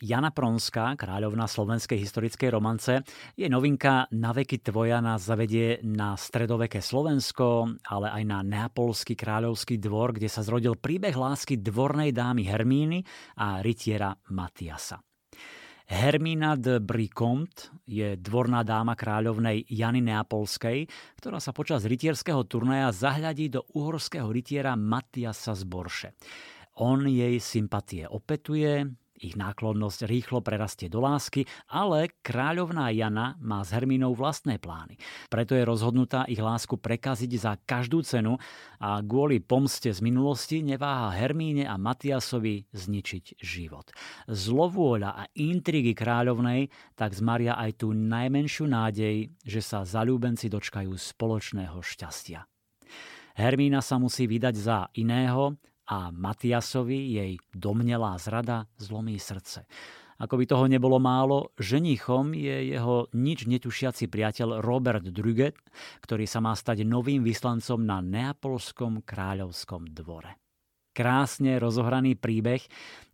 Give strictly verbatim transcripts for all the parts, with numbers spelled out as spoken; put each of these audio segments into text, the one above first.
Jana Pronská, kráľovna slovenskej historickej romance. Jej novinka Naveky tvoja nás zavedie na stredoveké Slovensko, ale aj na neapolský kráľovský dvor, kde sa zrodil príbeh lásky dvornej dámy Hermíny a rytiera Matyasa. Hermína de Briecomte je dvorná dáma kráľovnej Jany Neapolskej, ktorá sa počas rytierského turnaja zahľadí do uhorského rytiera Matyasa z Borše. On jej sympatie opetuje, ich náklonnosť rýchlo prerastie do lásky, ale kráľovná Jana má s Hermínou vlastné plány. Preto je rozhodnutá ich lásku prekaziť za každú cenu a kvôli pomste z minulosti neváha Hermíne a Matyásovi zničiť život. Zlovôľa a intrigy kráľovnej tak zmaria aj tú najmenšiu nádej, že sa zaľúbenci dočkajú spoločného šťastia. Hermína sa musí vydať za iného, a Matyásovi jej domnelá zrada zlomí srdce. Ako by toho nebolo málo, ženichom je jeho nič netušiaci priateľ Robert Druget, ktorý sa má stať novým vyslancom na neapolskom kráľovskom dvore. Krásne rozohraný príbeh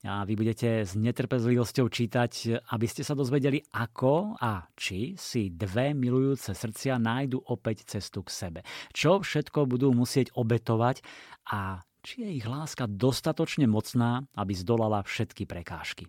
a vy budete s netrpezlivosťou čítať, aby ste sa dozvedeli, ako a či si dve milujúce srdcia nájdu opäť cestu k sebe. Čo všetko budú musieť obetovať a či je ich láska dostatočne mocná, aby zdolala všetky prekážky.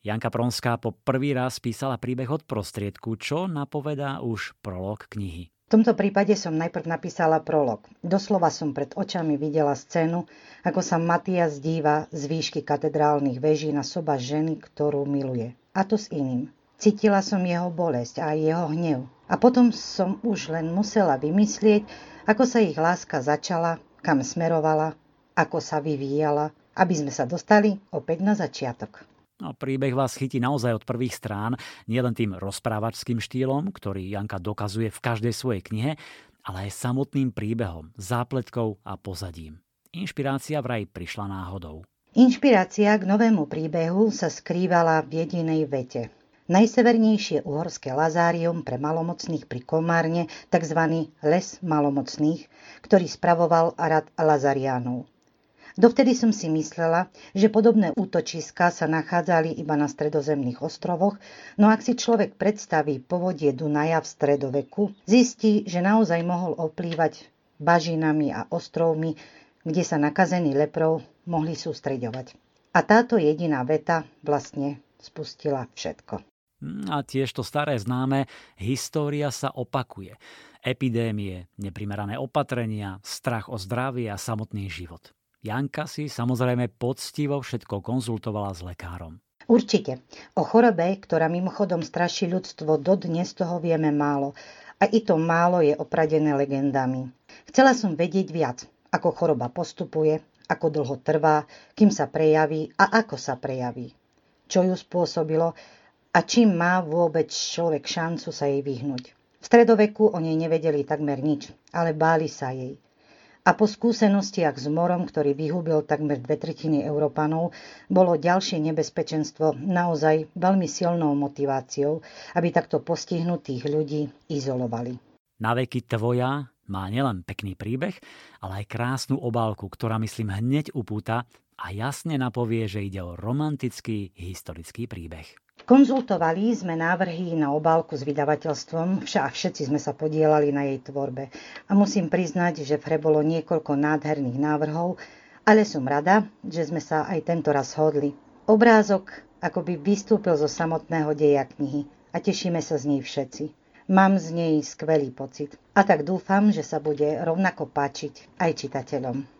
Janka Pronská po prvý raz písala príbeh od prostriedku, čo napovedá už prolog knihy. V tomto prípade som najprv napísala prolog. Doslova som pred očami videla scénu, ako sa Matías díva z výšky katedrálnych veží na soba ženy, ktorú miluje. A to s iným. Cítila som jeho bolesť a jeho hnev. A potom som už len musela vymyslieť, ako sa ich láska začala, kam smerovala, ako sa vyvíjala, aby sme sa dostali opäť na začiatok. No, príbeh vás chytí naozaj od prvých strán, nielen tým rozprávačským štýlom, ktorý Janka dokazuje v každej svojej knihe, ale aj samotným príbehom, zápletkou a pozadím. Inšpirácia vraj prišla náhodou. Inšpirácia k novému príbehu sa skrývala v jedinej vete. Najsevernejšie uhorské lazárium pre malomocných pri Komárne, tzv. Les malomocných, ktorý spravoval rad lazariánov. Dovtedy som si myslela, že podobné útočiská sa nachádzali iba na stredozemných ostrovoch, no ak si človek predstaví povodie Dunaja v stredoveku, zistí, že naozaj mohol oplývať bažinami a ostrovmi, kde sa nakazení leprou mohli sústreďovať. A táto jediná veta vlastne spustila všetko. A tiež to staré známe, história sa opakuje. Epidémie, neprimerané opatrenia, strach o zdravie a samotný život. Janka si samozrejme poctivo všetko konzultovala s lekárom. Určite. O chorobe, ktorá mimochodom straší ľudstvo, dodnes toho vieme málo. A i to málo je opradené legendami. Chcela som vedieť viac, ako choroba postupuje, ako dlho trvá, kým sa prejaví a ako sa prejaví. Čo ju spôsobilo a čím má vôbec človek šancu sa jej vyhnúť. V stredoveku o nej nevedeli takmer nič, ale báli sa jej. A po skúsenostiach s morom, ktorý vyhubil takmer dve tretiny Európanov, bolo ďalšie nebezpečenstvo naozaj veľmi silnou motiváciou, aby takto postihnutých ľudí izolovali. Naveky tvoja má nielen pekný príbeh, ale aj krásnu obálku, ktorá myslím hneď upúta a jasne napovie, že ide o romantický historický príbeh. Konzultovali sme návrhy na obálku s vydavateľstvom, však všetci sme sa podielali na jej tvorbe. A musím priznať, že v hre bolo niekoľko nádherných návrhov, ale som rada, že sme sa aj tento raz shodli. Obrázok akoby vystúpil zo samotného deja knihy a tešíme sa z nej všetci. Mám z nej skvelý pocit a tak dúfam, že sa bude rovnako páčiť aj čitateľom.